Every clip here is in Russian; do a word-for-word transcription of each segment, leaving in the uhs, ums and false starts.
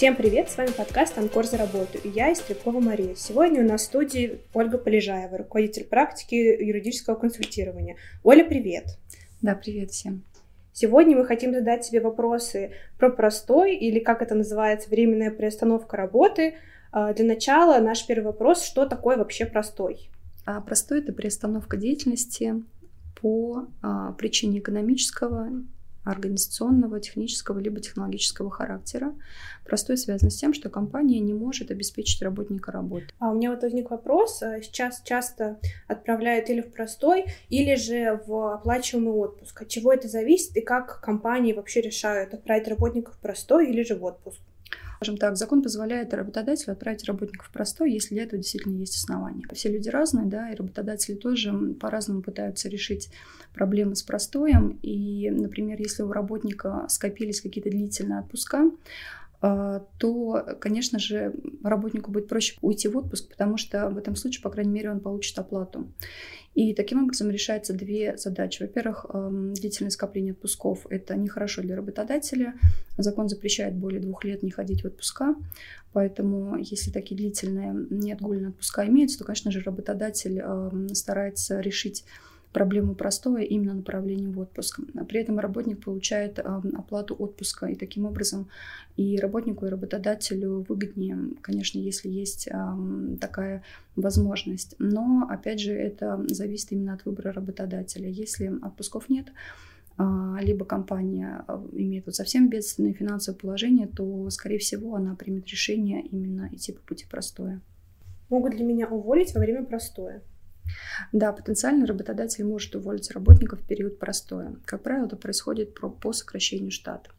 Всем привет, с вами подкаст «Анкор за работу» и я, Требкова Мария. Сегодня у нас в студии Ольга Полежаева, руководитель практики юридического консультирования. Оля, привет! Да, привет всем! Сегодня мы хотим задать тебе вопросы про простой, или как это называется, временная приостановка работы. Для начала наш первый вопрос: что такое вообще простой? А простой – это приостановка деятельности по а, причине экономического, организационного, технического либо технологического характера. Простой связан с тем, что компания не может обеспечить работника работу. А у меня вот возник вопрос. Сейчас часто отправляют или в простой, или же в оплачиваемый отпуск. От чего это зависит и как компании вообще решают, отправить работников в простой или же в отпуск? Скажем так, закон позволяет работодателю отправить работников в простой, если для этого действительно есть основания. Все люди разные, да, и работодатели тоже по-разному пытаются решить проблемы с простоем. И, например, если у работника скопились какие-то длительные отпуска, то, конечно же, работнику будет проще уйти в отпуск, потому что в этом случае, по крайней мере, он получит оплату. И таким образом решаются две задачи. Во-первых, длительное скопление отпусков – это нехорошо для работодателя. Закон запрещает более двух лет не ходить в отпуска. Поэтому, если такие длительные неотгульные отпуска имеются, то, конечно же, работодатель старается решить проблему простое именно направление в отпуск. При этом работник получает оплату отпуска, и таким образом и работнику, и работодателю выгоднее, конечно, если есть такая возможность. Но, опять же, это зависит именно от выбора работодателя. Если отпусков нет, либо компания имеет вот совсем бедственное финансовое положение, то, скорее всего, она примет решение именно идти по пути простоя. Могут ли меня уволить во время простоя? Да, потенциально работодатель может уволить работника в период простоя. Как правило, это происходит по сокращению штата.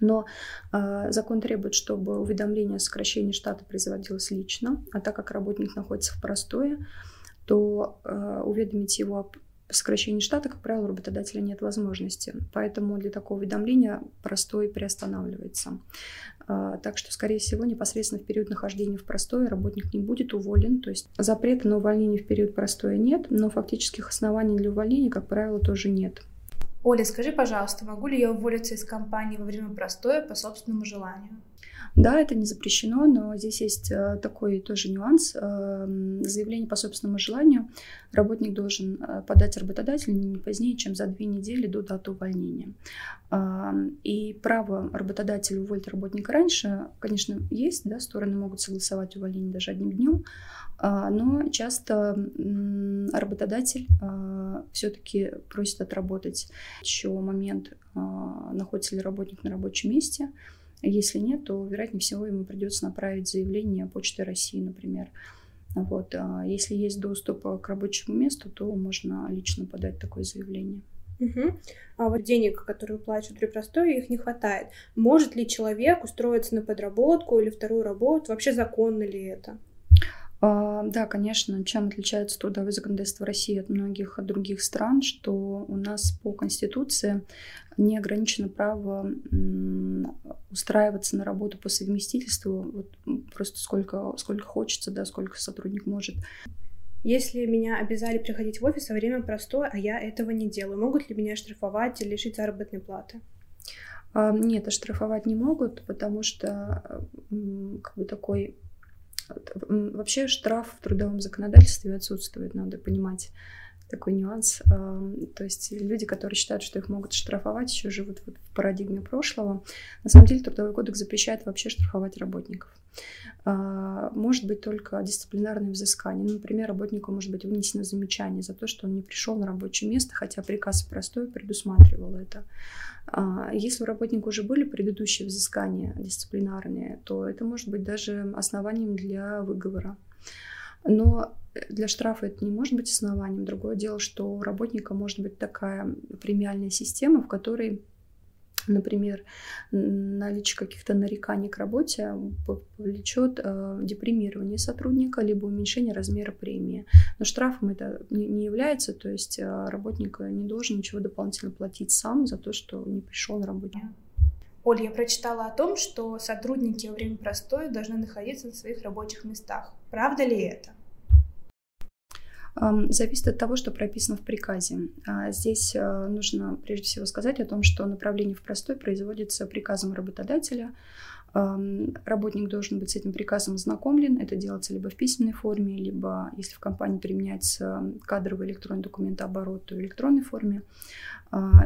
Но э, закон требует, чтобы уведомление о сокращении штата производилось лично, а так как работник находится в простое, то э, уведомить его о сокращении штата, как правило, у работодателя нет возможности. Поэтому для такого уведомления простой приостанавливается. Так что, скорее всего, непосредственно в период нахождения в простое работник не будет уволен. То есть запрета на увольнение в период простоя нет, но фактических оснований для увольнения, как правило, тоже нет. Оля, скажи, пожалуйста, могу ли я уволиться из компании во время простоя по собственному желанию? Да, это не запрещено, но здесь есть такой тоже нюанс. Заявление по собственному желанию работник должен подать работодателю не позднее, чем за две недели до даты увольнения. И право работодателя уволить работника раньше, конечно, есть, да, стороны могут согласовать увольнение даже одним днем, но часто работодатель все-таки просит отработать еще момент, находится ли работник на рабочем месте. Если нет, то, вероятнее всего, ему придется направить заявление Почты России, например. Вот. Если есть доступ к рабочему месту, то можно лично подать такое заявление. Угу. А вот денег, которые платят при простое, их не хватает. Может ли человек устроиться на подработку или вторую работу? Вообще законно ли это? Да, конечно. Чем отличается трудовое законодательство России от многих других стран, что у нас по Конституции не ограничено право устраиваться на работу по совместительству, вот просто сколько, сколько хочется, да, сколько сотрудник может. Если меня обязали приходить в офис во время простоя, а я этого не делаю, могут ли меня штрафовать или лишить заработной платы? Нет, оштрафовать не могут, потому что как бы такой... Вообще штраф в трудовом законодательстве отсутствует, надо понимать такой нюанс. То есть люди, которые считают, что их могут штрафовать, еще живут в парадигме прошлого. На самом деле Трудовой кодекс запрещает вообще штрафовать работников. Может быть только дисциплинарное взыскание. Например, работнику может быть вынесено замечание за то, что он не пришел на рабочее место, хотя приказ простой предусматривал это. Если у работника уже были предыдущие взыскания дисциплинарные, то это может быть даже основанием для выговора. Но для штрафа это не может быть основанием. Другое дело, что у работника может быть такая премиальная система, в которой, например, наличие каких-то нареканий к работе повлечет депримирование сотрудника либо уменьшение размера премии. Но штрафом это не является, то есть работник не должен ничего дополнительно платить сам за то, что не пришел на работу. Оля, я прочитала о том, что сотрудники во время простоя должны находиться на своих рабочих местах. Правда ли это? Зависит от того, что прописано в приказе. Здесь нужно прежде всего сказать о том, что направление в простой производится приказом работодателя, Работник должен быть с этим приказом ознакомлен. Это делается либо в письменной форме, либо, если в компании применяется кадровый электронный документооборот, то в электронной форме.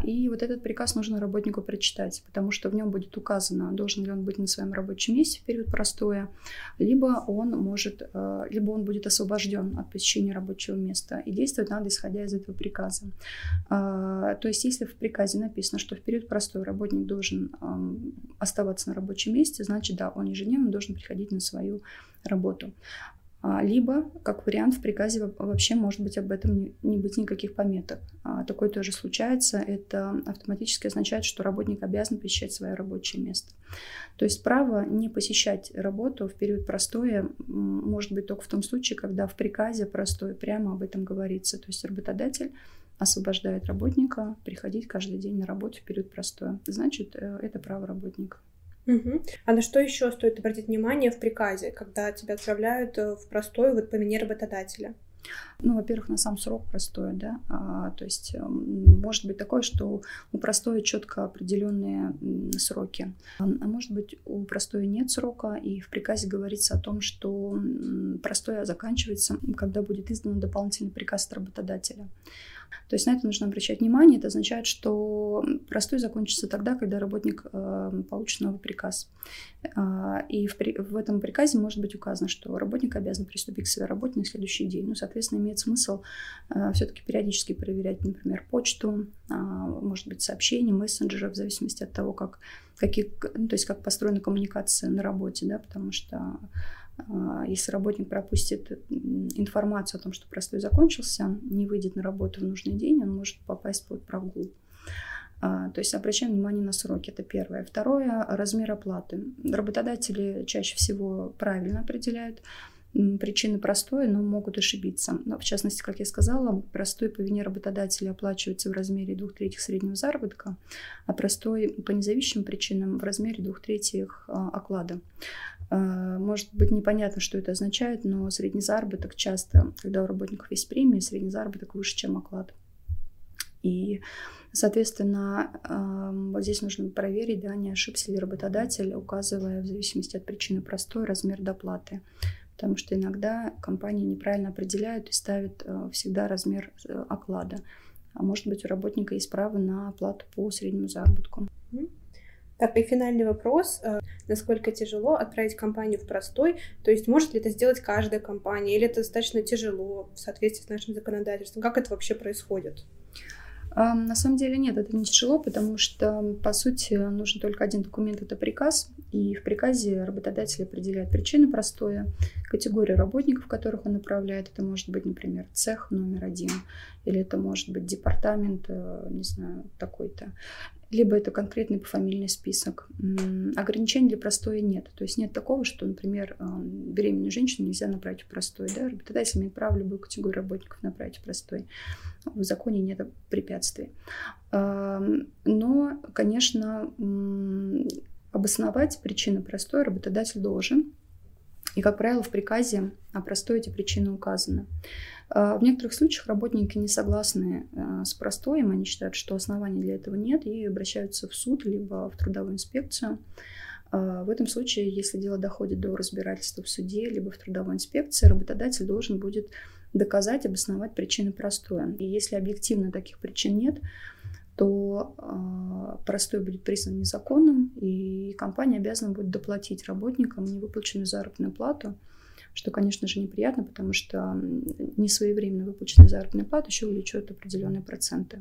И вот этот приказ нужно работнику прочитать, потому что в нем будет указано, должен ли он быть на своем рабочем месте в период простоя, либо он, может, либо он будет освобожден от посещения рабочего места. И действовать надо, исходя из этого приказа. То есть, если в приказе написано, что в период простоя работник должен оставаться на рабочем месте, значит, да, он ежедневно должен приходить на свою работу. Либо, как вариант, в приказе вообще может быть об этом не быть никаких пометок. Такое тоже случается. Это автоматически означает, что работник обязан посещать свое рабочее место. То есть право не посещать работу в период простоя может быть только в том случае, когда в приказе простой прямо об этом говорится. То есть работодатель освобождает работника приходить каждый день на работу в период простоя. Значит, это право работника. Угу. А на что еще стоит обратить внимание в приказе, когда тебя отправляют в простой вот по вине работодателя? Ну, во-первых, на сам срок простой, да, а, то есть может быть такое, что у простоя четко определенные сроки, а может быть у простоя нет срока, и в приказе говорится о том, что простоя заканчивается, когда будет издан дополнительный приказ от работодателя. То есть на это нужно обращать внимание, это означает, что простой закончится тогда, когда работник э, получит новый приказ. Э, и в, при, в этом приказе может быть указано, что работник обязан приступить к своей работе на следующий день. Ну, соответственно, имеет смысл э, все-таки периодически проверять, например, почту, э, может быть, сообщения, мессенджеры, в зависимости от того, как, какие, ну, то есть как построена коммуникация на работе, да, потому что если работник пропустит информацию о том, что простой закончился, не выйдет на работу в нужный день, он может попасть под прогул. То есть обращаем внимание на сроки, это первое. Второе, размер оплаты. Работодатели чаще всего правильно определяют причины простоя, но могут ошибиться. Но, в частности, как я сказала, простой по вине работодателя оплачивается в размере двух третьих среднего заработка, а простой по независимым причинам в размере двух третьих оклада. Может быть, непонятно, что это означает, но средний заработок часто, когда у работников есть премии, средний заработок выше, чем оклад. И, соответственно, вот здесь нужно проверить, да, не ошибся ли работодатель, указывая в зависимости от причины простой размер доплаты. Потому что иногда компании неправильно определяют и ставят всегда размер оклада. А может быть, у работника есть право на оплату по среднему заработку. Так, и финальный вопрос. Насколько тяжело отправить компанию в простой? То есть, может ли это сделать каждая компания? Или это достаточно тяжело в соответствии с нашим законодательством? Как это вообще происходит? На самом деле нет, это не тяжело, потому что, по сути, нужен только один документ, это приказ. И в приказе работодатель определяет причины простоя, категорию работников, которых он направляет. Это может быть, например, цех номер один, или это может быть департамент, не знаю, такой-то. Либо это конкретный пофамильный список. Ограничений для простоя нет. То есть нет такого, что, например, беременную женщину нельзя направить в простой. Да? Работодатель имеет право любую категорию работников направить в простой. В законе нет препятствий. Но, конечно, обосновать причину простоя работодатель должен. И, как правило, в приказе о простое эти причины указаны. В некоторых случаях работники не согласны с простоем, они считают, что оснований для этого нет, и обращаются в суд, либо в трудовую инспекцию. В этом случае, если дело доходит до разбирательства в суде, либо в трудовой инспекции, работодатель должен будет доказать, обосновать причины простоя. И если объективно таких причин нет, то э, простой будет признан незаконным, и компания обязана будет доплатить работникам невыплаченную заработную плату, что, конечно же, неприятно, потому что несвоевременно выплаченная заработная плата еще увеличивает определенные проценты.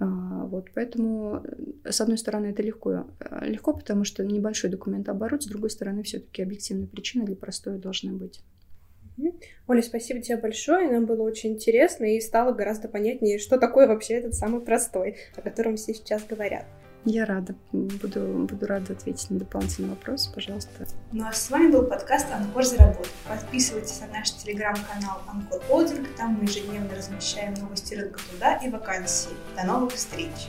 Э, вот, поэтому, с одной стороны, это легко, легко, потому что небольшой документооборот, с другой стороны, все-таки объективные причины для простоя должны быть. Оля, спасибо тебе большое, нам было очень интересно и стало гораздо понятнее, что такое вообще этот самый простой, о котором все сейчас говорят. Я рада, буду, буду рада ответить на дополнительный вопрос, пожалуйста. Ну а с вами был подкаст «Анкор за работу». Подписывайтесь на наш телеграм-канал «Анкор Холдинг», там мы ежедневно размещаем новости рынка труда и вакансии. До новых встреч!